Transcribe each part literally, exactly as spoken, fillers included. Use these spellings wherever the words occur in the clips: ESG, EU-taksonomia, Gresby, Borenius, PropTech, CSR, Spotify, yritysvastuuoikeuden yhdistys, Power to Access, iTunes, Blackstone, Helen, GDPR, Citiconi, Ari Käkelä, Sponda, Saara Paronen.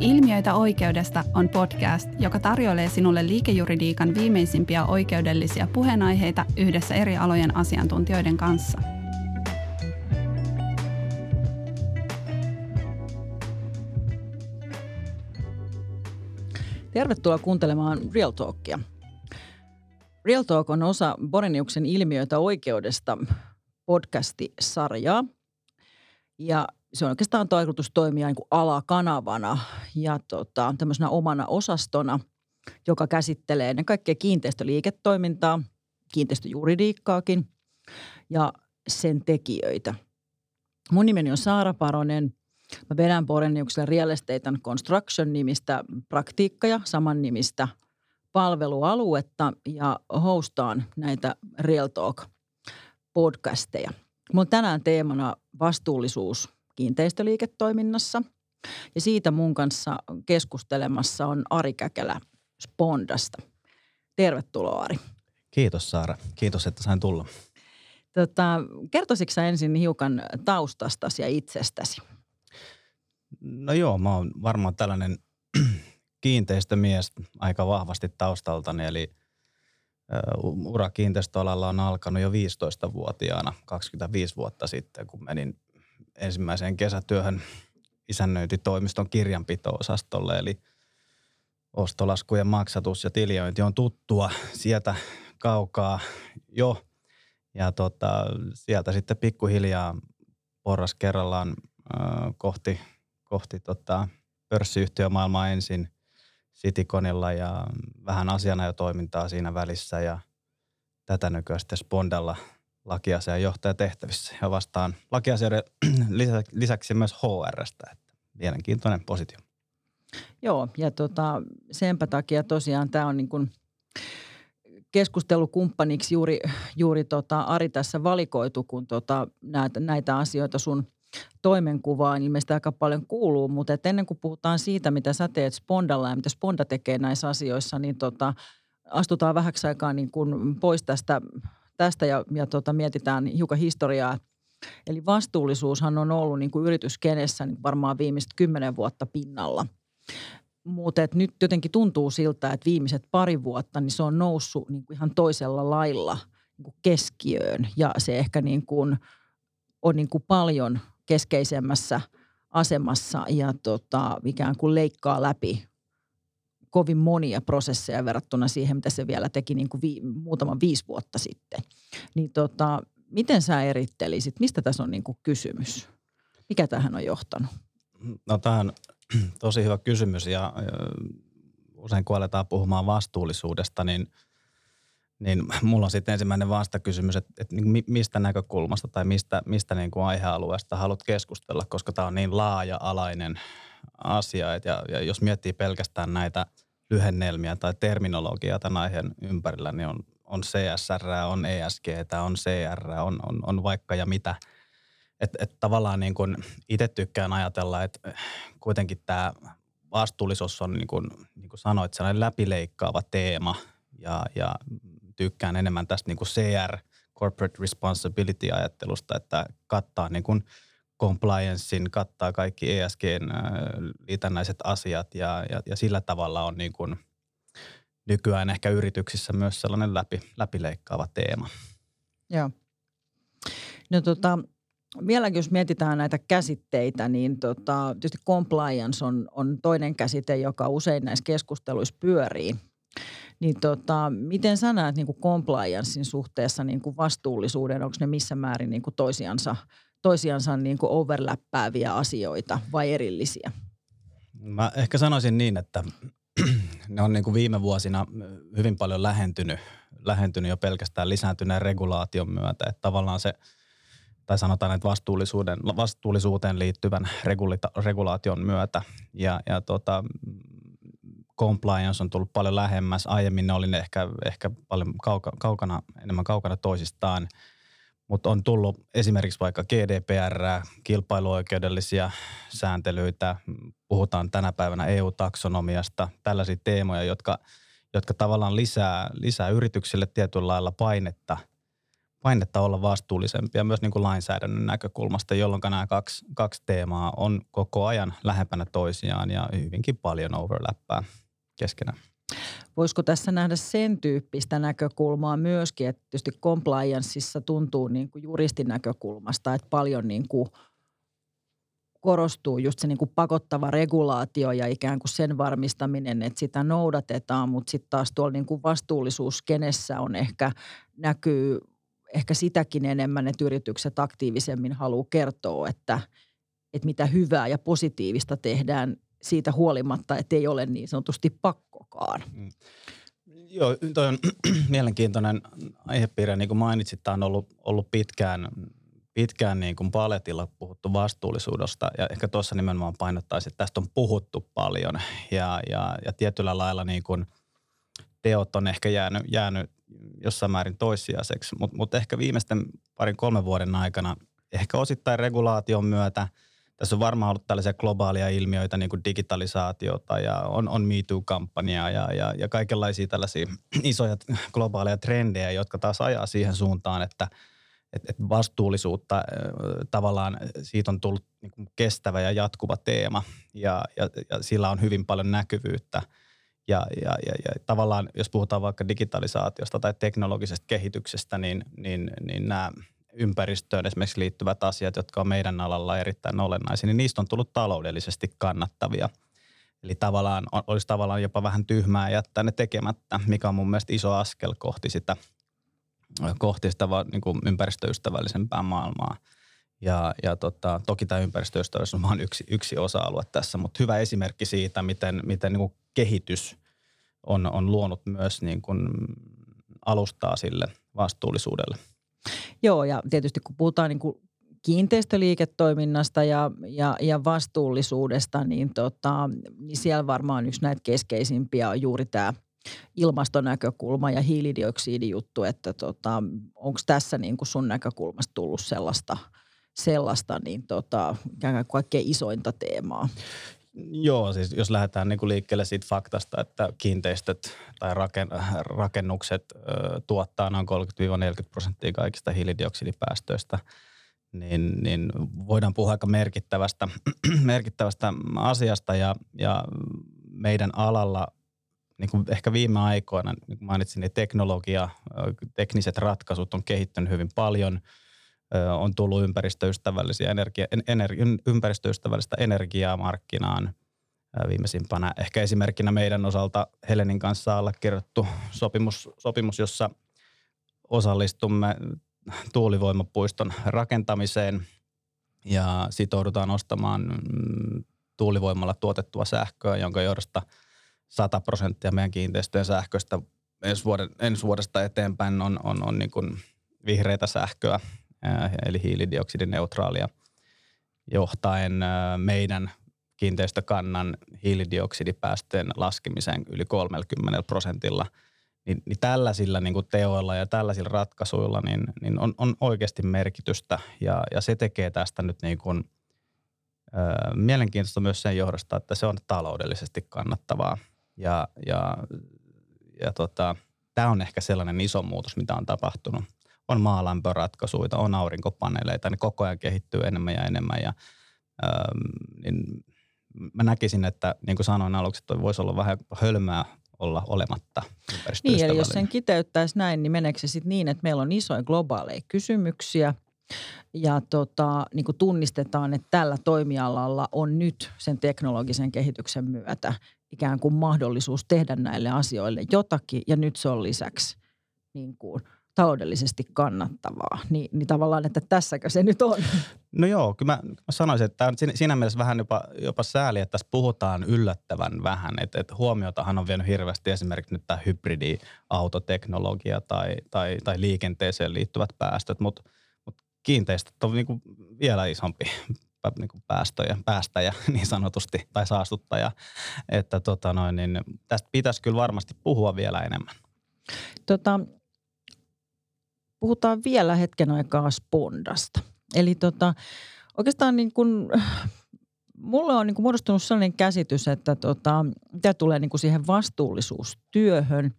Ilmiöitä oikeudesta on podcast, joka tarjoilee sinulle liikejuridiikan viimeisimpiä oikeudellisia puheenaiheita yhdessä eri alojen asiantuntijoiden kanssa. Tervetuloa kuuntelemaan Real Talkia. Real Talk on osa Boreniuksen Ilmiöitä oikeudesta -podcastisarjaa. Ja se on oikeastaan tarkoitus toimia niin kuin alakanavana ja tota, tämmöisenä omana osastona, joka käsittelee ennen kaikkea kiinteistöliiketoimintaa, kiinteistöjuridiikkaakin ja sen tekijöitä. Mun nimeni on Saara Paronen. Mä vedän Boreniuksella Real Estate and Construction-nimistä praktiikka- ja samannimistä palvelualuetta ja hostaan näitä Real Talk-podcasteja. Mulla on tänään teemana vastuullisuus kiinteistöliiketoiminnassa, ja siitä mun kanssa keskustelemassa on Ari Käkelä Spondasta. Tervetuloa, Ari. Kiitos, Saara. Kiitos, että sain tulla. Tota, kertoisitko sä ensin hiukan taustastasi ja itsestäsi? No joo, mä oon varmaan tällainen kiinteistömies aika vahvasti taustaltani, eli ura kiinteistöalalla on alkanut jo viisitoistavuotiaana, kaksikymmentäviisi vuotta sitten, kun menin ensimmäiseen kesätyöhön isännöintitoimiston kirjanpito-osastolle, eli ostolaskujen maksatus ja tiliointi on tuttua sieltä kaukaa jo. Ja tota, sieltä sitten pikkuhiljaa porras kerrallaan äh, kohti, kohti tota pörssiyhtiömaailmaa ensin Citiconilla ja vähän asianajotoimintaa siinä välissä ja tätä nykyään sitten Spondalla lakiasian johtajatehtävissä ja vastaan lakiasioiden lisäksi myös H R:stä, että mielenkiintoinen positio. Joo, ja tota, senpä takia tosiaan tämä on niin kuin keskustelukumppaniksi juuri, juuri tota Ari tässä valikoitu, kun tota näitä, näitä asioita sun toimenkuvaan ilmeisesti aika paljon kuuluu, mutta et ennen kuin puhutaan siitä, mitä sä teet Spondalla ja mitä Sponda tekee näissä asioissa, niin tota, astutaan vähäksi aikaa niin kuin pois tästä tästä ja, ja tota, mietitään hiukan historiaa. Eli vastuullisuushan on ollut niin kuin yrityskenessä niin varmaan viimeiset kymmenen vuotta pinnalla. Mutta nyt jotenkin tuntuu siltä, että viimeiset pari vuotta niin se on noussut niin kuin ihan toisella lailla niin kuin keskiöön. Ja se ehkä niin kuin on niin kuin paljon keskeisemmässä asemassa ja tota, ikään kuin leikkaa läpi kovin monia prosesseja verrattuna siihen, mitä se vielä teki niin kuin vi- muutaman viisi vuotta sitten. Niin tota, miten sä erittelisit? Mistä tässä on niin kuin kysymys? Mikä tähän on johtanut? No tämä on tosi hyvä kysymys ja usein kun aletaan puhumaan vastuullisuudesta, niin, niin mulla on sitten ensimmäinen vastakysymys, että, että mistä näkökulmasta tai mistä, mistä niin kuin aihealueesta haluat keskustella, koska tämä on niin laaja-alainen asia. Ja, ja jos miettii pelkästään näitä lyhennelmiä tai terminologiaa tämän aiheen ympärillä, niin on, on C S R, on E S G, on C R, on, on, on vaikka ja mitä. Että et tavallaan niin kuin itse tykkään ajatella, että kuitenkin tämä vastuullisuus on niin kuin, niin kuin sanoit, sellainen läpileikkaava teema ja, ja tykkään enemmän tästä niin kuin C R, Corporate Responsibility-ajattelusta, että kattaa niin kuin compliancein, kattaa kaikki E S G:n liitännäiset asiat ja, ja, ja sillä tavalla on niin kuin nykyään ehkä yrityksissä myös sellainen läpi, läpileikkaava teema. Joo. No tota, vielä jos mietitään näitä käsitteitä, niin tota, tietysti compliance on, on toinen käsite, joka usein näissä keskusteluissa pyörii. Niin tota, miten sä näet niin kuin compliancein suhteessa niin kuin vastuullisuuden, onko ne missä määrin niin kuin toisiansa toisiansa niin kuin overläppääviä asioita vai erillisiä? Mä ehkä sanoisin niin, että ne on niin kuin viime vuosina hyvin paljon lähentynyt, lähentynyt jo pelkästään lisääntyneen regulaation myötä. Että tavallaan se, tai sanotaan, että vastuullisuuden, vastuullisuuteen liittyvän regulita, regulaation myötä ja, ja tota, compliance on tullut paljon lähemmäs. Aiemmin ne oli ehkä, ehkä paljon kauka, kaukana, enemmän kaukana toisistaan. Mutta on tullut esimerkiksi vaikka G D P R, kilpailuoikeudellisia sääntelyitä, puhutaan tänä päivänä E U-taksonomiasta, tällaisia teemoja, jotka, jotka tavallaan lisää, lisää yrityksille tietyllä lailla painetta painetta olla vastuullisempia myös niin kuin lainsäädännön näkökulmasta, jolloin nämä kaksi, kaksi teemaa on koko ajan lähempänä toisiaan ja hyvinkin paljon overlappaa keskenään. Voisiko tässä nähdä sen tyyppistä näkökulmaa myöskin, että tietysti complianceissa tuntuu niin kuin juristin näkökulmasta, että paljon niin kuin korostuu just se niin kuin pakottava regulaatio ja ikään kuin sen varmistaminen, että sitä noudatetaan, mutta sitten taas tuolla niin kuin vastuullisuus kenessä on ehkä näkyy ehkä sitäkin enemmän, että yritykset aktiivisemmin haluaa kertoa, että, että mitä hyvää ja positiivista tehdään siitä huolimatta, että ei ole niin sanotusti pakkokaan. Mm. Joo, toi on mielenkiintoinen aihepiirre. Niin kuin mainitsit, tämä on ollut, ollut pitkään, pitkään niin kuin paletilla puhuttu vastuullisuudesta ja ehkä tuossa nimenomaan painottaisi, että tästä on puhuttu paljon ja, ja, ja tietyllä lailla niin kuin teot on ehkä jäänyt, jäänyt jossain määrin toissijaiseksi, mutta mut ehkä viimeisten parin kolmen vuoden aikana ehkä osittain regulaation myötä. Tässä on varmaan ollut tällaisia globaaleja ilmiöitä, niin kuin digitalisaatiota ja on, on Me Too-kampanjaa ja, ja, ja kaikenlaisia tällaisia isoja globaaleja trendejä, jotka taas ajaa siihen suuntaan, että et, et vastuullisuutta tavallaan siitä on tullut niin kuin kestävä ja jatkuva teema ja, ja, ja sillä on hyvin paljon näkyvyyttä. Ja, ja, ja, ja tavallaan, jos puhutaan vaikka digitalisaatiosta tai teknologisesta kehityksestä, niin, niin, niin nämä ympäristöön esimerkiksi liittyvät asiat, jotka on meidän alalla erittäin olennaisia, niin niistä on tullut taloudellisesti kannattavia. Eli tavallaan olisi tavallaan jopa vähän tyhmää jättää ne tekemättä, mikä on mun mielestä iso askel kohti sitä, kohti sitä niin kuin ympäristöystävällisempää maailmaa. Ja, ja tota, toki tämä ympäristöystävällisyys on vain yksi, yksi osa-alue tässä, mutta hyvä esimerkki siitä, miten, miten niin kuin kehitys on, on luonut myös niin kuin alustaa sille vastuullisuudelle. Joo, ja tietysti kun puhutaan niin kuin kiinteistöliiketoiminnasta ja, ja, ja vastuullisuudesta, niin, tota, niin siellä varmaan yksi näitä keskeisimpiä on juuri tämä ilmastonäkökulma ja hiilidioksidijuttu, että tota, onko tässä niin kuin sun näkökulmasta tullut sellaista, sellaista niin tota, kaikkein isointa teemaa? Joo, siis jos lähdetään niin kuin liikkeelle siitä faktasta, että kiinteistöt tai rakennukset tuottaa noin kolmekymmentä–neljäkymmentä prosenttia kaikista hiilidioksidipäästöistä, niin, niin voidaan puhua aika merkittävästä, merkittävästä asiasta ja, ja meidän alalla niin kuin ehkä viime aikoina, niin kuin mainitsin, niin teknologia, tekniset ratkaisut on kehittynyt hyvin paljon. On tullut ympäristöystävällisiä energia, energi, ympäristöystävällistä energiaa markkinaan. Viimeisimpänä ehkä esimerkkinä meidän osalta Helenin kanssa allekirjoitettu sopimus, sopimus, jossa osallistumme tuulivoimapuiston rakentamiseen ja sitoudutaan ostamaan tuulivoimalla tuotettua sähköä, jonka johdosta sata prosenttia meidän kiinteistöjen sähköstä ensi, vuoden, ensi vuodesta eteenpäin on, on, on niin kuin vihreätä sähköä. Eli hiilidioksidineutraalia, johtaen meidän kiinteistökannan hiilidioksidipäästöjen laskemiseen yli kolmellakymmenellä prosentilla. Niin, niin tällaisilla niin kuin teoilla ja tällaisilla ratkaisuilla niin, niin on, on oikeasti merkitystä ja, ja se tekee tästä nyt niin kuin, ö, mielenkiintoista myös sen johdosta, että se on taloudellisesti kannattavaa ja, ja, ja tota, tämä on ehkä sellainen iso muutos, mitä on tapahtunut. On maalämpöratkaisuja, on aurinkopaneeleita, ne koko ajan kehittyy enemmän ja enemmän. Ja, ää, niin mä näkisin, että niin kuin sanoin aluksi, toi voisi olla vähän hölmää olla olematta ympäristöystävällinen. Niin, eli jos sen kiteyttäisi näin, niin meneekö se sitten niin, että meillä on isoja globaaleja kysymyksiä ja tota, niin kuin tunnistetaan, että tällä toimialalla on nyt sen teknologisen kehityksen myötä ikään kuin mahdollisuus tehdä näille asioille jotakin ja nyt se on lisäksi niin kuin taloudellisesti kannattavaa, niin, niin tavallaan, että tässäkö se nyt on? No joo, kyllä mä, mä sanoisin, että tämä on siinä mielessä vähän jopa, jopa sääli, että tässä puhutaan yllättävän vähän, että et huomiotahan on vienyt hirveästi esimerkiksi nyt tämä hybridiautoteknologia tai, tai, tai liikenteeseen liittyvät päästöt, mutta mut kiinteistöt on niinku vielä isompi niinku päästöjä, päästäjä niin sanotusti tai saastuttaja, että tota noin, niin tästä pitäisi kyllä varmasti puhua vielä enemmän. Tota... Puhutaan vielä hetken aikaa Spondasta. Eli tota, oikeastaan niin kun, mulle on niin kun muodostunut sellainen käsitys, että tota, mitä tulee niin kun siihen vastuullisuustyöhön,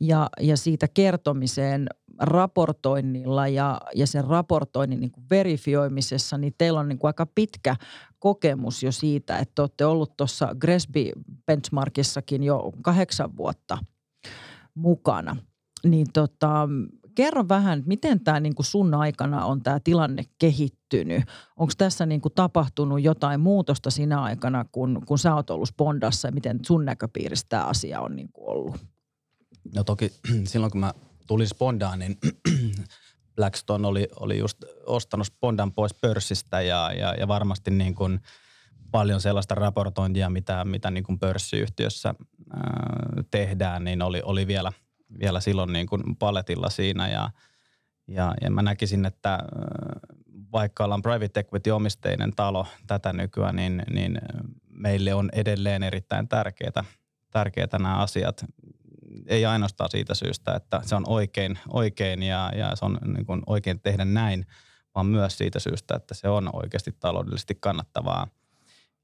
ja, ja siitä kertomiseen raportoinnilla ja, ja sen raportoinnin niin kuin verifioimisessa, niin teillä on niin kuin aika pitkä kokemus jo siitä, että olette ollut tuossa Gresby-benchmarkissakin jo kahdeksan vuotta mukana. Niin tota, kerro vähän, miten tämä niin kuin sun aikana on tämä tilanne kehittynyt? Onko tässä niin kuin tapahtunut jotain muutosta sinä aikana, kun, kun sä oot ollut Spondassa ja miten sun näköpiirissä tämä asia on niin kuin ollut? No toki silloin, kun mä tulin Spondaan, niin Blackstone oli, oli just ostanut Spondan pois pörssistä ja, ja, ja varmasti niin kuin paljon sellaista raportointia, mitä, mitä niin kuin pörssiyhtiössä ää, tehdään, niin oli, oli vielä... vielä silloin niin kuin paletilla siinä ja, ja, ja mä näkisin, että vaikka ollaan private equity-omisteinen talo tätä nykyään, niin, niin meille on edelleen erittäin tärkeitä, tärkeitä nämä asiat. Ei ainoastaan siitä syystä, että se on oikein, oikein ja, ja se on niin kuin oikein tehdä näin, vaan myös siitä syystä, että se on oikeasti taloudellisesti kannattavaa.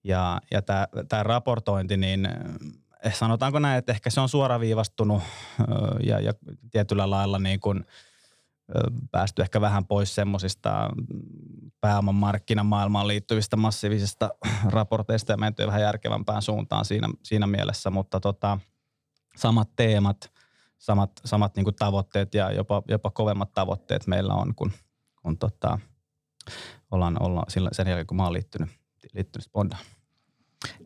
Ja, ja tämä, tämä raportointi, niin... Sanotaanko näin, että ehkä se on suoraviivastunut ja, ja tietyllä lailla niin kuin päästy ehkä vähän pois semmoisista pääoman markkinamaailmaan liittyvistä massiivisista raporteista ja menty vähän järkevämpään suuntaan siinä, siinä mielessä, mutta tota, samat teemat, samat, samat niin kuin tavoitteet ja jopa, jopa kovemmat tavoitteet meillä on, kun, kun tota, ollaan, ollaan sen jälkeen, kun mä oon liittynyt, liittynyt Spondaan.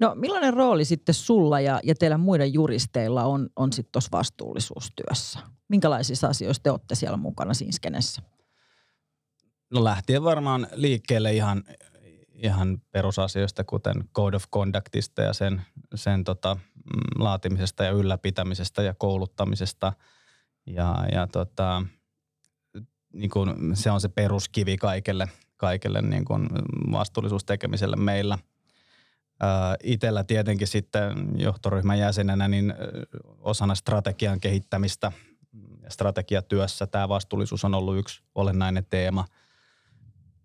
No millainen rooli sitten sulla ja, ja teillä muiden juristeilla on, on sitten tuossa vastuullisuustyössä? Minkälaisissa asioissa te olette siellä mukana siinä skenessä? No lähtien varmaan liikkeelle ihan, ihan perusasioista, kuten Code of Conductista ja sen, sen tota, laatimisesta ja ylläpitämisestä ja kouluttamisesta. Ja, ja tota, niin kun se on se peruskivi kaikelle, kaikelle niin kun vastuullisuustekemiselle meillä. Itellä tietenkin sitten johtoryhmän jäsenenä niin osana strategian kehittämistä ja strategiatyössä tämä vastuullisuus on ollut yksi olennainen teema,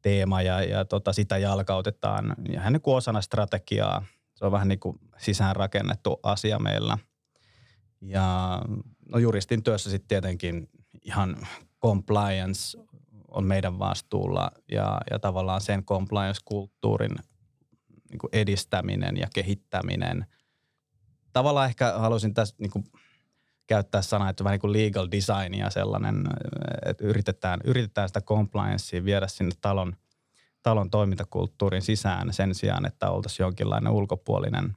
teema ja, ja tota, sitä jalkautetaan ihan niin kuin osana strategiaa. Se on vähän niin kuin sisäänrakennettu asia meillä. Ja no juristin työssä sitten tietenkin ihan compliance on meidän vastuulla ja, ja tavallaan sen compliance-kulttuurin niin kuin edistäminen ja kehittäminen. Tavallaan ehkä haluaisin tässä niin kuin käyttää sanaa, että vähän niin kuin legal design ja sellainen, että yritetään, yritetään sitä compliancea viedä sinne talon, talon toimintakulttuurin sisään sen sijaan, että oltaisiin jonkinlainen ulkopuolinen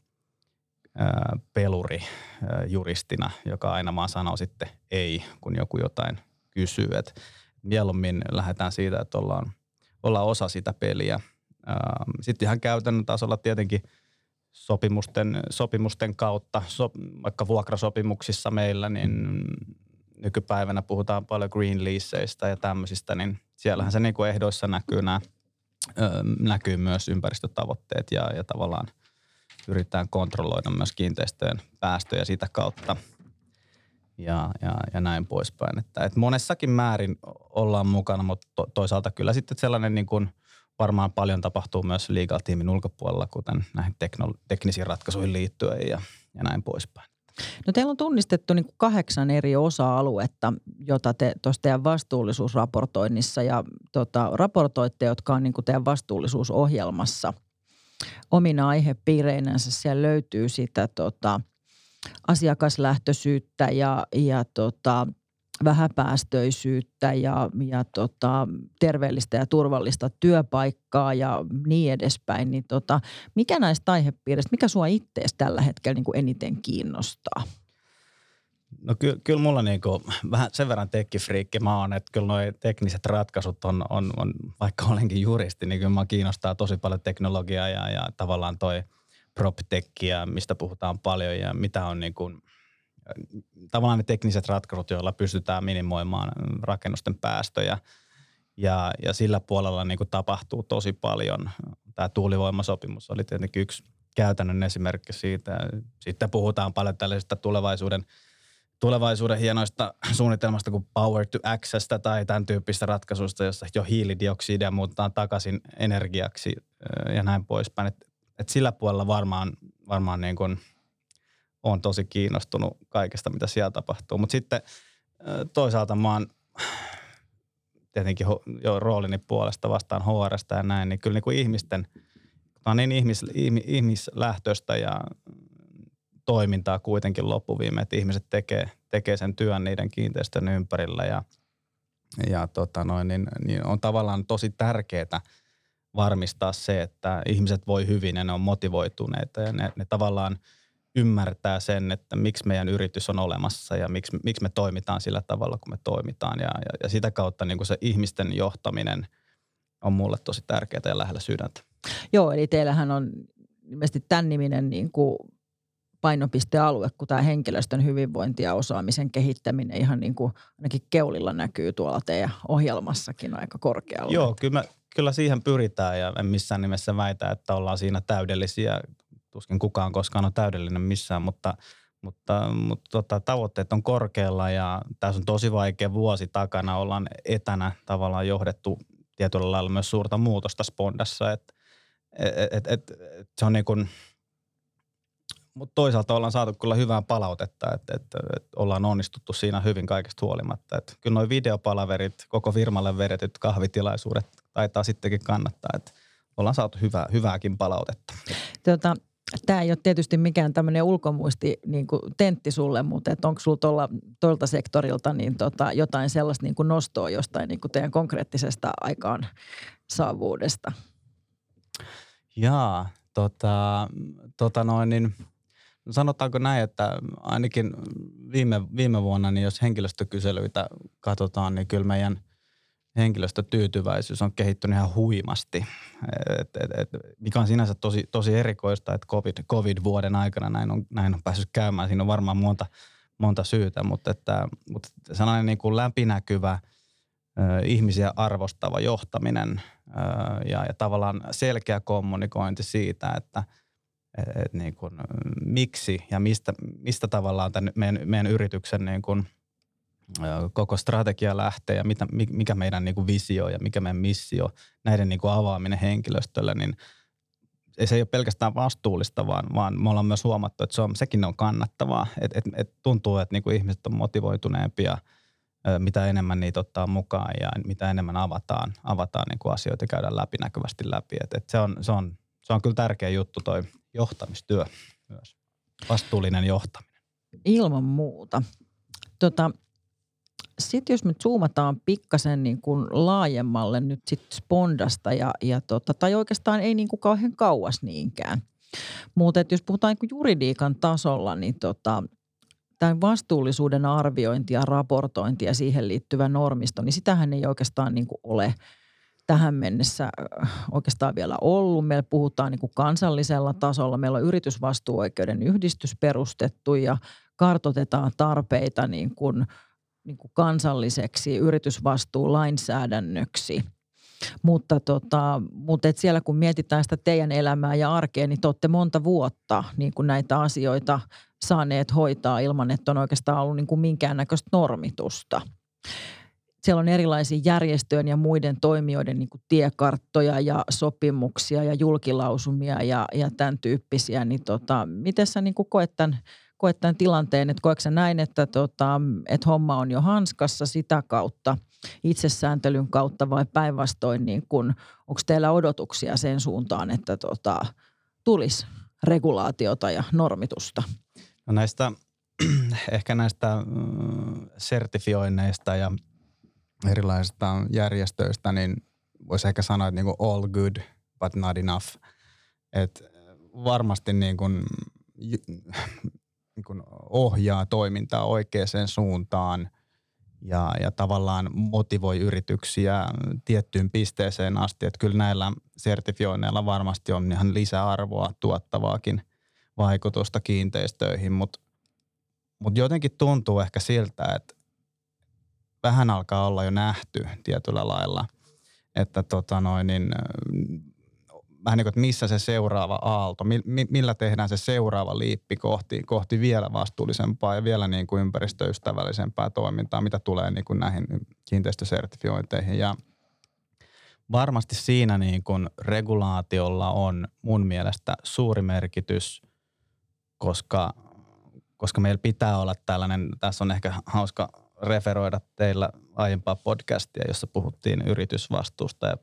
ää, peluri ää, juristina, joka aina vaan sanoo sitten ei, kun joku jotain kysyy. Et mieluummin lähdetään siitä, että ollaan, ollaan osa sitä peliä. Sitten ihan käytännön tasolla tietenkin sopimusten, sopimusten kautta, sop, vaikka vuokrasopimuksissa meillä, niin nykypäivänä puhutaan paljon green leaseistä ja tämmöisistä, niin siellähän se niin kuin ehdoissa näkyy, nämä, näkyy myös ympäristötavoitteet ja, ja tavallaan yritetään kontrolloida myös kiinteistöjen päästöjä sitä kautta ja, ja, ja näin poispäin. Että, et monessakin määrin ollaan mukana, mutta to, toisaalta kyllä sitten sellainen niin kuin varmaan paljon tapahtuu myös legal-tiimin ulkopuolella, kuten näihin teknolo- teknisiin ratkaisuihin liittyen ja, ja näin poispäin. No teillä on tunnistettu niin kuin kahdeksan eri osa-aluetta, jota te tuossa teidän vastuullisuusraportoinnissa ja tota, raportoitte, jotka on niin kuin teidän vastuullisuusohjelmassa. Omina aihepiireinänsä siellä löytyy sitä tota, asiakaslähtöisyyttä ja, ja tota, vähäpäästöisyyttä ja, ja tota, terveellistä ja turvallista työpaikkaa ja niin edespäin. Niin tota, mikä näistä aihepiiristä, mikä sua ittees tällä hetkellä niin kuin eniten kiinnostaa? No ky- kyllä mulla niin kuin, vähän sen verran tekkifriikki mä oon, että kyllä nuo tekniset ratkaisut on, on, on, vaikka olenkin juristi, niin kyllä mä kiinnostaa tosi paljon teknologiaa ja, ja tavallaan toi PropTech ja mistä puhutaan paljon ja mitä on niin kuin tavallaan ne tekniset ratkaisut, joilla pystytään minimoimaan rakennusten päästöjä ja, ja sillä puolella niin kuin tapahtuu tosi paljon. Tämä tuulivoimasopimus oli tietenkin yksi käytännön esimerkki siitä. Sitten puhutaan paljon tällaisista tulevaisuuden, tulevaisuuden hienoista suunnitelmasta kuin Power to Access tai tämän tyyppistä ratkaisuista, jossa jo hiilidioksidia muutetaan takaisin energiaksi ja näin poispäin. Et, et sillä puolella varmaan, varmaan niin kuin olen tosi kiinnostunut kaikesta, mitä siellä tapahtuu. Mutta sitten toisaalta mä oon tietenkin jo roolini puolesta vastaan H R:stä ja näin, niin kyllä niin kuin ihmisten, on niin ihmis, ihmislähtöistä ja toimintaa kuitenkin loppuviime, että ihmiset tekee, tekee sen työn niiden kiinteistön ympärillä ja, ja tota noin, niin, niin on tavallaan tosi tärkeää varmistaa se, että ihmiset voi hyvin ja ne on motivoituneita ja ne, ne tavallaan ymmärtää sen, että miksi meidän yritys on olemassa ja miksi, miksi me toimitaan sillä tavalla, kun me toimitaan. Ja, ja, ja sitä kautta niin kuin se ihmisten johtaminen on mulle tosi tärkeää ja lähellä sydäntä. Joo, eli teillähän on ilmeisesti tämän niminen niin kuin painopistealue, kun tämä henkilöstön hyvinvointi ja osaamisen kehittäminen ihan niin kuin ainakin keulilla näkyy tuolla teidän ohjelmassakin aika korkealla. Joo, kyllä, mä, kyllä siihen pyritään ja en missään nimessä väitä, että ollaan siinä täydellisiä. Tuskin kukaan koskaan on täydellinen missään, mutta, mutta, mutta tota, tavoitteet on korkealla ja tässä on tosi vaikea vuosi takana. Ollaan etänä tavallaan johdettu tietyllä lailla myös suurta muutosta Spondassa. Et, et, et, et, se on niin kuin, mutta toisaalta ollaan saatu kyllä hyvää palautetta, että et, et ollaan onnistuttu siinä hyvin kaikesta huolimatta. Et kyllä nuo videopalaverit, koko firmalle vedetyt kahvitilaisuudet taitaa sittenkin kannattaa, että ollaan saatu hyvää, hyvääkin palautetta. Tota, tämä ei ole tietysti mikään tämmöinen ulkomuisti niin kuin tentti sulle, mutta onko sinulla tuolta sektorilta niin tota, jotain sellaista niin kuin nostoa jostain niin kuin teidän konkreettisesta aikaan saavuudesta? Jaa, tota, tota noin, niin sanotaanko näin, että ainakin viime, viime vuonna, niin jos henkilöstökyselyitä katsotaan, niin kyllä meidän henkilöstötyytyväisyys on kehittynyt ihan huimasti, et, et, et, mikä on sinänsä tosi, tosi erikoista, että COVID, COVID-vuoden aikana näin on, näin on päässyt käymään. Siinä on varmaan monta, monta syytä, mutta, että, mutta sellainen niin kuin läpinäkyvä, ihmisiä arvostava johtaminen ja, ja tavallaan selkeä kommunikointi siitä, että et, niin kuin, miksi ja mistä, mistä tavallaan tämän meidän, meidän yrityksen niin kuin koko strategia lähtee ja mitä, mikä meidän niin kuin visio ja mikä meidän missio, näiden niin kuin avaaminen henkilöstölle, niin se ei ole pelkästään vastuullista, vaan, vaan me ollaan myös huomattu, että se on, sekin on kannattavaa. Et, et, et tuntuu, että niin kuin ihmiset on motivoituneempia, mitä enemmän niitä ottaa mukaan ja mitä enemmän avataan, avataan niin kuin asioita ja käydään läpinäkyvästi läpi. Et, et se, on, se, on, se on kyllä tärkeä juttu toi johtamistyö myös, vastuullinen johtaminen. Ilman muuta. Tota... Sitten jos me zoomataan pikkasen niin kuin laajemmalle nyt sitten Spondasta ja, ja tota, tai oikeastaan ei niin kuin kauhean kauas niinkään. Mutta jos puhutaan niin kuin juridiikan tasolla, niin tota, tämän vastuullisuuden arviointi ja raportointi ja siihen liittyvä normisto, niin sitähän ei oikeastaan niin kuin ole tähän mennessä oikeastaan vielä ollut. Meillä puhutaan niin kuin kansallisella tasolla, meillä on yritysvastuuoikeuden yhdistys perustettu ja kartoitetaan tarpeita niin kuin niin kuin kansalliseksi yritysvastuulainsäädännöksi. Mutta, tota, mutta et siellä kun mietitään sitä teidän elämää ja arkea, niin te olette monta vuotta niin kuin näitä asioita saaneet hoitaa ilman, että on oikeastaan ollut niin kuin minkäännäköistä normitusta. Siellä on erilaisia järjestöjen ja muiden toimijoiden niin kuin tiekarttoja ja sopimuksia ja julkilausumia ja, ja tämän tyyppisiä. Niin tota, miten sä niin kuin koet tämän koet tämän tilanteen, että koetko sä näin, että, tota, että homma on jo hanskassa sitä kautta, itsesääntelyn kautta vai päinvastoin, niin onko teillä odotuksia sen suuntaan, että tota, tulisi regulaatiota ja normitusta? No näistä, ehkä näistä sertifioinneista ja erilaisista järjestöistä, niin voisi ehkä sanoa, että niin all good, but not enough. Et varmasti niin kuin Niin ohjaa toimintaa oikeaan suuntaan ja, ja tavallaan motivoi yrityksiä tiettyyn pisteeseen asti. Että kyllä näillä sertifioinneilla varmasti on ihan lisäarvoa tuottavaakin vaikutusta kiinteistöihin, mutta mut jotenkin tuntuu ehkä siltä, että vähän alkaa olla jo nähty tietyllä lailla, että tota noin, niin, vähän niin kuin, että missä se seuraava aalto, millä tehdään se seuraava liippi kohti, kohti vielä vastuullisempaa ja vielä niin kuin ympäristöystävällisempää toimintaa, mitä tulee niin kuin näihin kiinteistösertifiointeihin. Ja varmasti siinä niin kuin regulaatiolla on mun mielestä suuri merkitys, koska koska meillä pitää olla tällainen, tässä on ehkä hauska referoida teillä aiempaa podcastia, jossa puhuttiin yritysvastuusta ja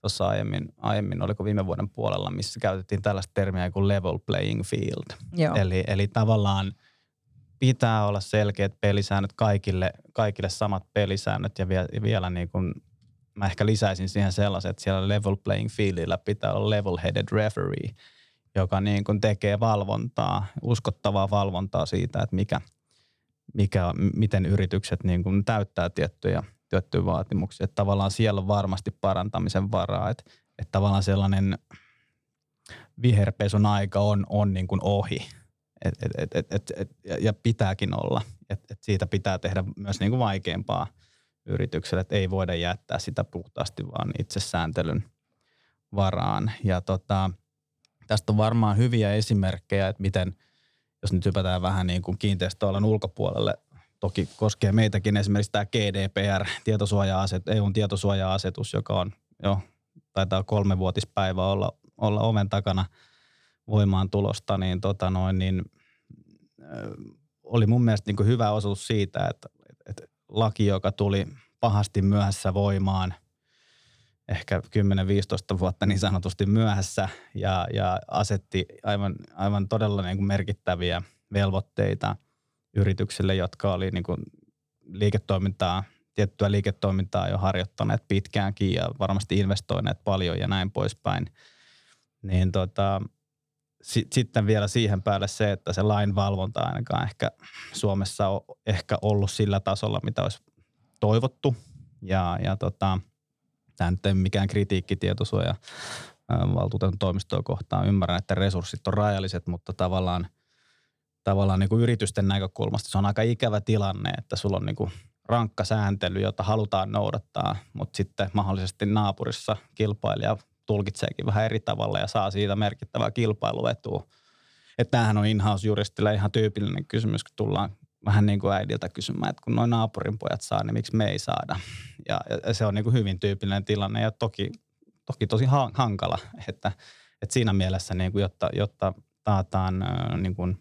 tuossa aiemmin, aiemmin, oliko viime vuoden puolella, missä käytettiin tällaista termiä kuin level playing field. Eli, eli tavallaan pitää olla selkeät pelisäännöt kaikille, kaikille samat pelisäännöt ja, vie, ja vielä niin kuin, mä ehkä lisäisin siihen sellaiset, että siellä level playing fieldillä pitää olla level headed referee, joka niin kuin tekee valvontaa, uskottavaa valvontaa siitä, että mikä, mikä, miten yritykset niin kuin täyttää tiettyjä, tiettyjä vaatimuksia. Että tavallaan siellä on varmasti parantamisen varaa, että, että tavallaan sellainen viherpesun aika on, on niin kuin ohi. Et, et, et, et, et, ja pitääkin olla. Et, et siitä pitää tehdä myös niin kuin vaikeampaa yritykselle, että ei voida jättää sitä puhtaasti vaan itsesääntelyn varaan. Ja tota, tästä on varmaan hyviä esimerkkejä, että miten, jos nyt hypätään vähän niin kuin kiinteistöalan ulkopuolelle, toki koskee meitäkin esimerkiksi tämä G D P R, tietosuoja-asetus, E U:n tietosuoja-asetus, joka on jo, taitaa kolmevuotispäivä olla, olla oven takana voimaan tulosta, niin, tota noin, niin ö, oli mun mielestä niin kuin hyvä osoitus siitä, että, että laki, joka tuli pahasti myöhässä voimaan, ehkä kymmenen viisitoista vuotta niin sanotusti myöhässä ja, ja asetti aivan, aivan todella niin kuin merkittäviä velvoitteita yrityksille, jotka oli niin kuin liiketoimintaa, tiettyä liiketoimintaa jo harjoittaneet pitkäänkin ja varmasti investoineet paljon ja näin poispäin. Niin tota, sitten vielä siihen päälle se, että se lainvalvonta ainakaan ehkä Suomessa on ehkä ollut sillä tasolla, mitä olisi toivottu. Ja, ja tota, tämä nyt ei ole mikään kritiikki tietosuoja valtuutetun toimistoa kohtaan. Ymmärrän, että resurssit on rajalliset, mutta tavallaan, tavallaan niin kuin yritysten näkökulmasta se on aika ikävä tilanne, että sulla on niin kuin rankka sääntely, jota halutaan noudattaa, mutta sitten mahdollisesti naapurissa kilpailija tulkitseekin vähän eri tavalla ja saa siitä merkittävää kilpailuetua. Että tämähän on in-house-juristille ihan tyypillinen kysymys, kun tullaan vähän niin kuin äidiltä kysymään, että kun noin naapurinpojat saa, niin miksi me ei saada. Ja, ja se on niin kuin hyvin tyypillinen tilanne ja toki, toki tosi hankala, että, että siinä mielessä, niin kuin jotta, jotta taataan niin kuin,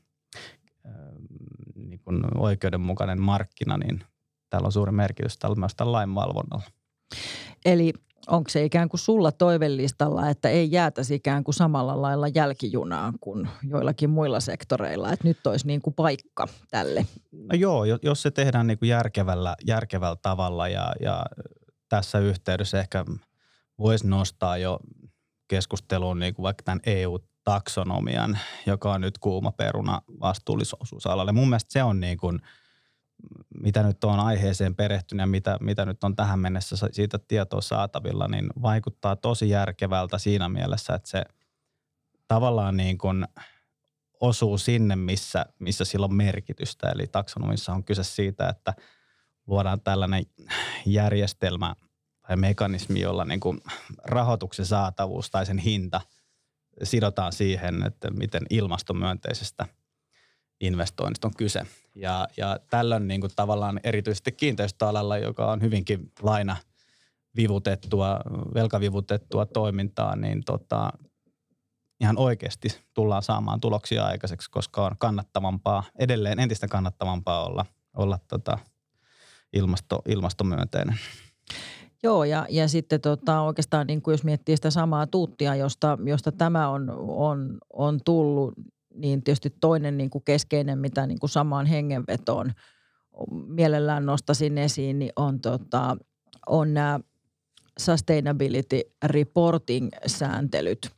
niin kuin oikeudenmukainen markkina, niin täällä on suuri merkitys täällä myös tämän lainvalvonnalla. Eli onko se ikään kuin sulla toivellistalla, että ei jäätäisi ikään kuin samalla lailla jälkijunaan kuin joillakin muilla sektoreilla, että nyt olisi niin kuin paikka tälle? No joo, jos se tehdään niin kuin järkevällä, järkevällä tavalla ja, ja tässä yhteydessä ehkä voisi nostaa jo keskusteluun niin kuin vaikka tämän E U-taksonomian, joka on nyt kuuma peruna vastuullisuusalalle. Mun mielestä se on niin kuin mitä nyt on aiheeseen perehtynyt ja mitä, mitä nyt on tähän mennessä siitä tietoa saatavilla, niin vaikuttaa tosi järkevältä siinä mielessä, että se tavallaan niin kuin osuu sinne, missä, missä sillä on merkitystä. Eli taksonomissa on kyse siitä, että luodaan tällainen järjestelmä tai mekanismi, jolla niin kuin rahoituksen saatavuus tai sen hinta sidotaan siihen, että miten ilmastomyönteisestä investoinnista on kyse. Ja, ja tällöin niin kuin tavallaan erityisesti kiinteistöalalla, joka on hyvinkin lainavivutettua, velkavivutettua toimintaa, niin tota, ihan oikeasti tullaan saamaan tuloksia aikaiseksi, koska on kannattavampaa, edelleen entistä kannattavampaa olla, olla tota ilmasto, ilmastomyönteinen. Joo, ja, ja sitten tota, oikeastaan niin kuin jos miettii sitä samaa tuuttia, josta, josta tämä on, on, on tullut, niin tietysti toinen niin kuin keskeinen, mitä niin kuin samaan hengenvetoon mielellään nostaisin esiin, niin on, tota, on nämä sustainability reporting-sääntelyt,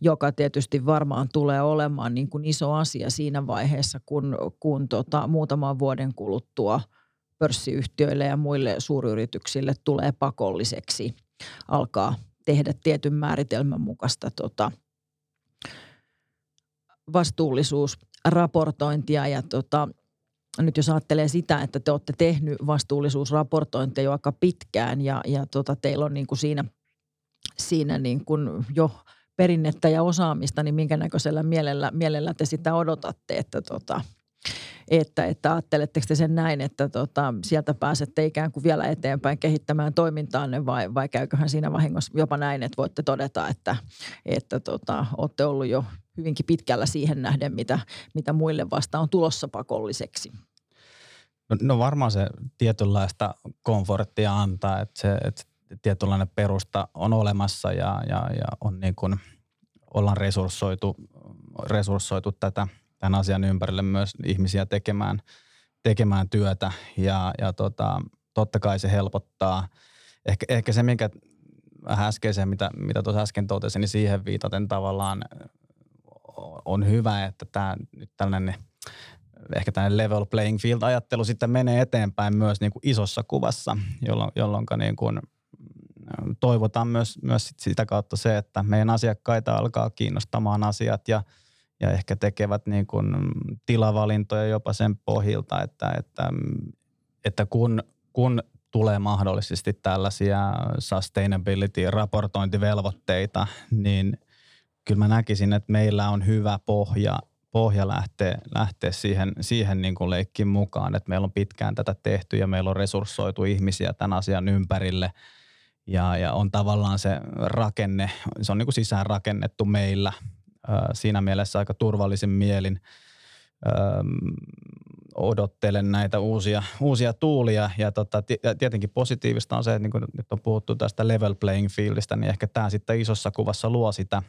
joka tietysti varmaan tulee olemaan niin kuin iso asia siinä vaiheessa, kun, kun tota, muutaman vuoden kuluttua pörssiyhtiöille ja muille suuryrityksille tulee pakolliseksi alkaa tehdä tietyn määritelmän mukaista tota, vastuullisuusraportointia ja tota, nyt jos ajattelee sitä, että te olette tehnyt vastuullisuusraportointia jo aika pitkään ja, ja tota, teillä on niin kuin siinä, siinä niin kuin jo perinnettä ja osaamista, niin minkä näköisellä mielellä, mielellä te sitä odotatte, että, tota, että, että ajatteletteko te sen näin, että tota, sieltä pääsette ikään kuin vielä eteenpäin kehittämään toimintaanne vai, vai käyköhän siinä vahingossa jopa näin, että voitte todeta, että, että tota, olette ollut jo hyvinkin pitkällä siihen nähden, mitä, mitä muille vasta on tulossa pakolliseksi? No, no varmaan se tietynlaista komforttia antaa, että se että tietynlainen perusta on olemassa ja, ja, ja on niin kuin, ollaan resurssoitu, resurssoitu tätä, tämän asian ympärille myös ihmisiä tekemään, tekemään työtä ja, ja tota, totta kai se helpottaa. Ehkä, ehkä se, minkä vähän äskeiseen, mitä, mitä tuossa äsken totesin, niin siihen viitaten tavallaan on hyvä, että tämä nyt tällainen ehkä tällainen level playing field ajattelu sitten menee eteenpäin myös niin kuin isossa kuvassa, jollo, jolloin niin kuin toivotaan myös, myös sitä kautta se, että meidän asiakkaita alkaa kiinnostamaan asiat ja, ja ehkä tekevät niin kuin tilavalintoja jopa sen pohjilta, että, että, että kun, kun tulee mahdollisesti tällaisia sustainability-raportointivelvoitteita, niin kyllä mä näkisin, että meillä on hyvä pohja, pohja lähteä, lähteä siihen, siihen niin kuin leikkiin mukaan, että meillä on pitkään tätä tehty ja meillä on resurssoitu ihmisiä tämän asian ympärille. Ja, ja on tavallaan se rakenne, se on niin kuin sisään rakennettu meillä siinä mielessä aika turvallisin mielin. Öö, odottelen näitä uusia, uusia tuulia ja tota, tietenkin positiivista on se, että niin kun nyt on puhuttu tästä level playing fieldistä, niin ehkä tämä sitten isossa kuvassa luo sitä,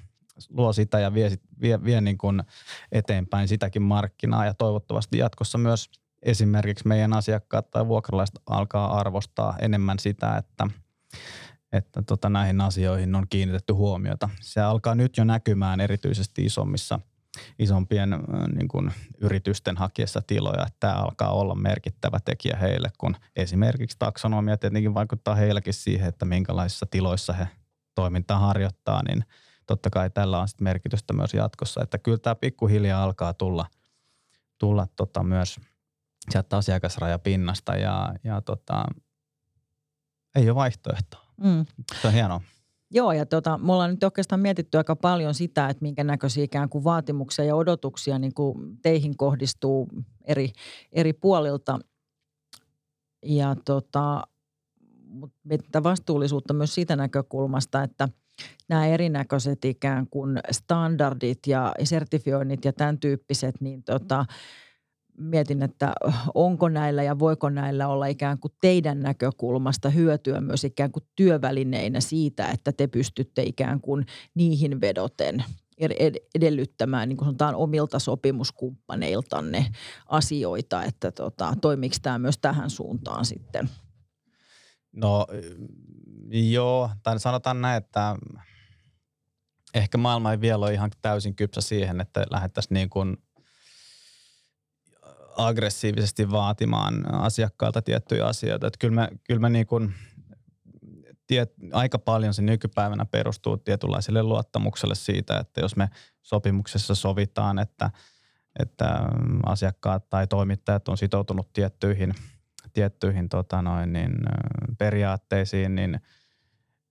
luo sitä ja vie, vie, vie niin kun eteenpäin sitäkin markkinaa ja toivottavasti jatkossa myös esimerkiksi meidän asiakkaat tai vuokralaiset alkaa arvostaa enemmän sitä, että että tota, näihin asioihin on kiinnitetty huomiota. Se alkaa nyt jo näkymään erityisesti isommissa, isompien niin kuin, yritysten hakiessa tiloja, että tämä alkaa olla merkittävä tekijä heille, kun esimerkiksi taksonomia tietenkin vaikuttaa heilläkin siihen, että minkälaisissa tiloissa he toimintaa harjoittaa, niin totta kai tällä on sit merkitystä myös jatkossa, että kyllä tämä pikkuhiljaa alkaa tulla, tulla tota, myös sieltä asiakasrajapinnasta ja, ja tota, ei ole vaihtoehtoa. Mm. Se on hienoa. Joo, ja tuota, me ollaan nyt oikeastaan mietitty aika paljon sitä, että minkä näköisiä ikään kuin vaatimuksia ja odotuksia niin kuin teihin kohdistuu eri, eri puolilta. Ja tota, mutta vastuullisuutta myös siitä näkökulmasta, että nämä erinäköiset ikään kuin standardit ja sertifioinnit ja tämän tyyppiset, niin tota, mietin, että onko näillä ja voiko näillä olla ikään kuin teidän näkökulmasta hyötyä myös ikään kuin työvälineinä siitä, että te pystytte ikään kuin niihin vedoten edellyttämään, niin kuin sanotaan, omilta sopimuskumppaneiltanne asioita, että tota, toimiiko tämä myös tähän suuntaan sitten? No joo, tai sanotaan näin, että ehkä maailma ei vielä ole ihan täysin kypsä siihen, että lähdettäisiin niin kuin aggressiivisesti vaatimaan asiakkaalta tiettyjä asioita. Että kyllä mä, kyllä mä niin kuin tiet, aika paljon se nykypäivänä perustuu tietynlaiselle luottamukselle siitä, että jos me sopimuksessa sovitaan, että, että asiakkaat tai toimittajat on sitoutunut tiettyihin, tiettyihin tota noin, niin periaatteisiin, niin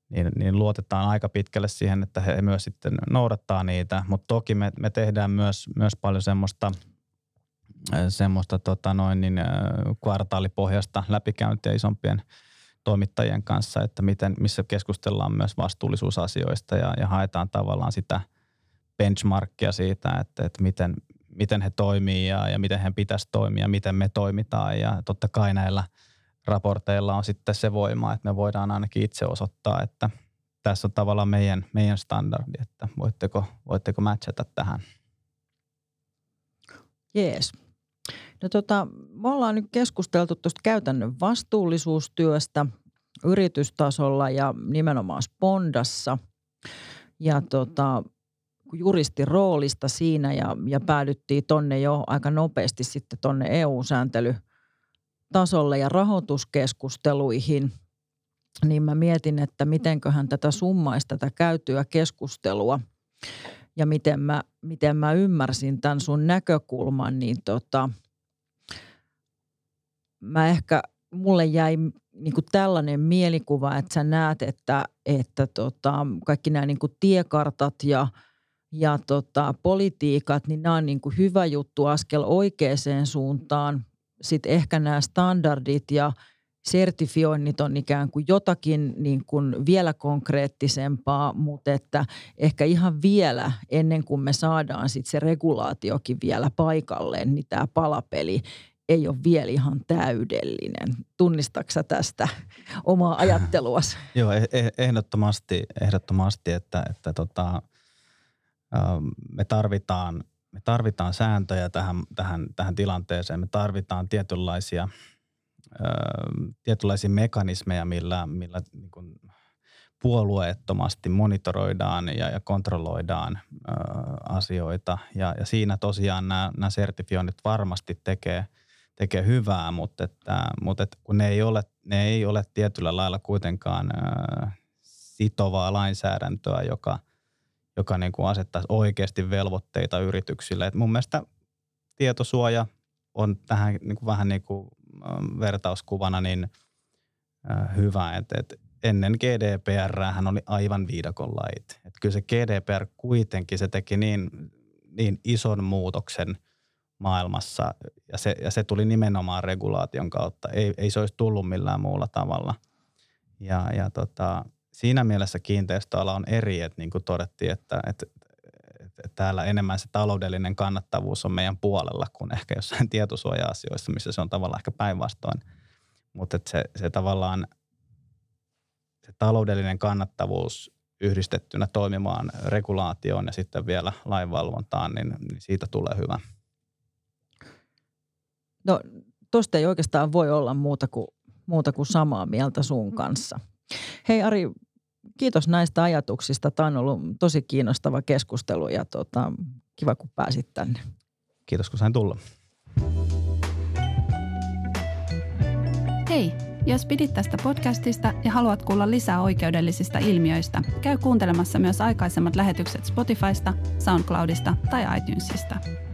Niin, niin luotetaan aika pitkälle siihen, että he myös sitten noudattaa niitä, mutta toki me, me tehdään myös, myös paljon semmoista, semmoista tota noin, niin, kvartaalipohjasta läpikäyntiä isompien toimittajien kanssa, että miten, missä keskustellaan myös vastuullisuusasioista ja, ja haetaan tavallaan sitä benchmarkkia siitä, että, että miten, miten he toimii ja, ja miten he pitäisi toimia, miten me toimitaan ja totta kai näillä raporteilla on sitten se voima, että me voidaan ainakin itse osoittaa, että tässä on tavallaan meidän, meidän standardi, että voitteko, voitteko matchata tähän. Jees. No tota, me ollaan nyt keskusteltu tuosta käytännön vastuullisuustyöstä yritystasolla ja nimenomaan Spondassa ja tota, juristin roolista siinä ja, ja päädyttiin tonne jo aika nopeasti sitten tonne E U-sääntelytasolle ja rahoituskeskusteluihin, niin mä mietin, että mitenköhän tätä summaisi tätä käytyä keskustelua. Ja miten mä, miten mä ymmärsin tämän sun näkökulman, niin tota, mä ehkä, mulle jäi niin kuin tällainen mielikuva, että sä näet, että, että tota, kaikki nämä niin kuin tiekartat ja, ja tota, politiikat, niin nämä on niin kuin hyvä juttu askel oikeaan suuntaan. Sitten ehkä nämä standardit ja sertifioinnit on ikään kuin jotakin niin kuin vielä konkreettisempaa, mutta että ehkä ihan vielä ennen kuin me saadaan sitten se regulaatiokin vielä paikalleen, niin tämä palapeli ei ole vielä ihan täydellinen. Tunnistatko sä tästä omaa ajatteluasi? Joo, ehdottomasti, ehdottomasti että, että tota, me tarvitaan, me tarvitaan sääntöjä tähän, tähän, tähän tilanteeseen. Me tarvitaan tietynlaisia, ö, tietynlaisia mekanismeja, millä, millä niin kuin puolueettomasti monitoroidaan ja, ja kontrolloidaan ö, asioita. Ja, ja siinä tosiaan nämä, nämä sertifioinnit varmasti tekee, tekee hyvää, mutta, että, mutta että kun ne ei, ole, ne ei ole tietyllä lailla kuitenkaan ö, sitovaa lainsäädäntöä, joka joka niin kuin asettaisi oikeasti velvoitteita yrityksille. Et mun mielestä tietosuoja on tähän niin kuin vähän niin kuin vertauskuvana niin hyvä. Et, et ennen G D P R:hän oli aivan viidakon lait. Et kyllä se G D P R kuitenkin se teki niin, niin ison muutoksen maailmassa ja se, ja se tuli nimenomaan regulaation kautta. Ei, ei se olisi tullut millään muulla tavalla. Ja, ja tota... Siinä mielessä kiinteistöala on eri, että niin kuin todettiin, että, että, että täällä enemmän se taloudellinen kannattavuus on meidän puolella kuin ehkä jossain tietosuoja-asioissa, missä se on tavallaan ehkä päinvastoin. Mutta että se, se tavallaan se taloudellinen kannattavuus yhdistettynä toimimaan regulaatioon ja sitten vielä lainvalvontaan, niin, niin siitä tulee hyvä. No tosta ei oikeastaan voi olla muuta kuin, muuta kuin samaa mieltä sun kanssa. Hei Ari, kiitos näistä ajatuksista. Tämä on ollut tosi kiinnostava keskustelu ja tota, kiva, kun pääsit tänne. Kiitos, kun sain tulla. Hei, jos pidit tästä podcastista ja haluat kuulla lisää oikeudellisista ilmiöistä, käy kuuntelemassa myös aikaisemmat lähetykset Spotifysta, SoundCloudista tai iTunesista.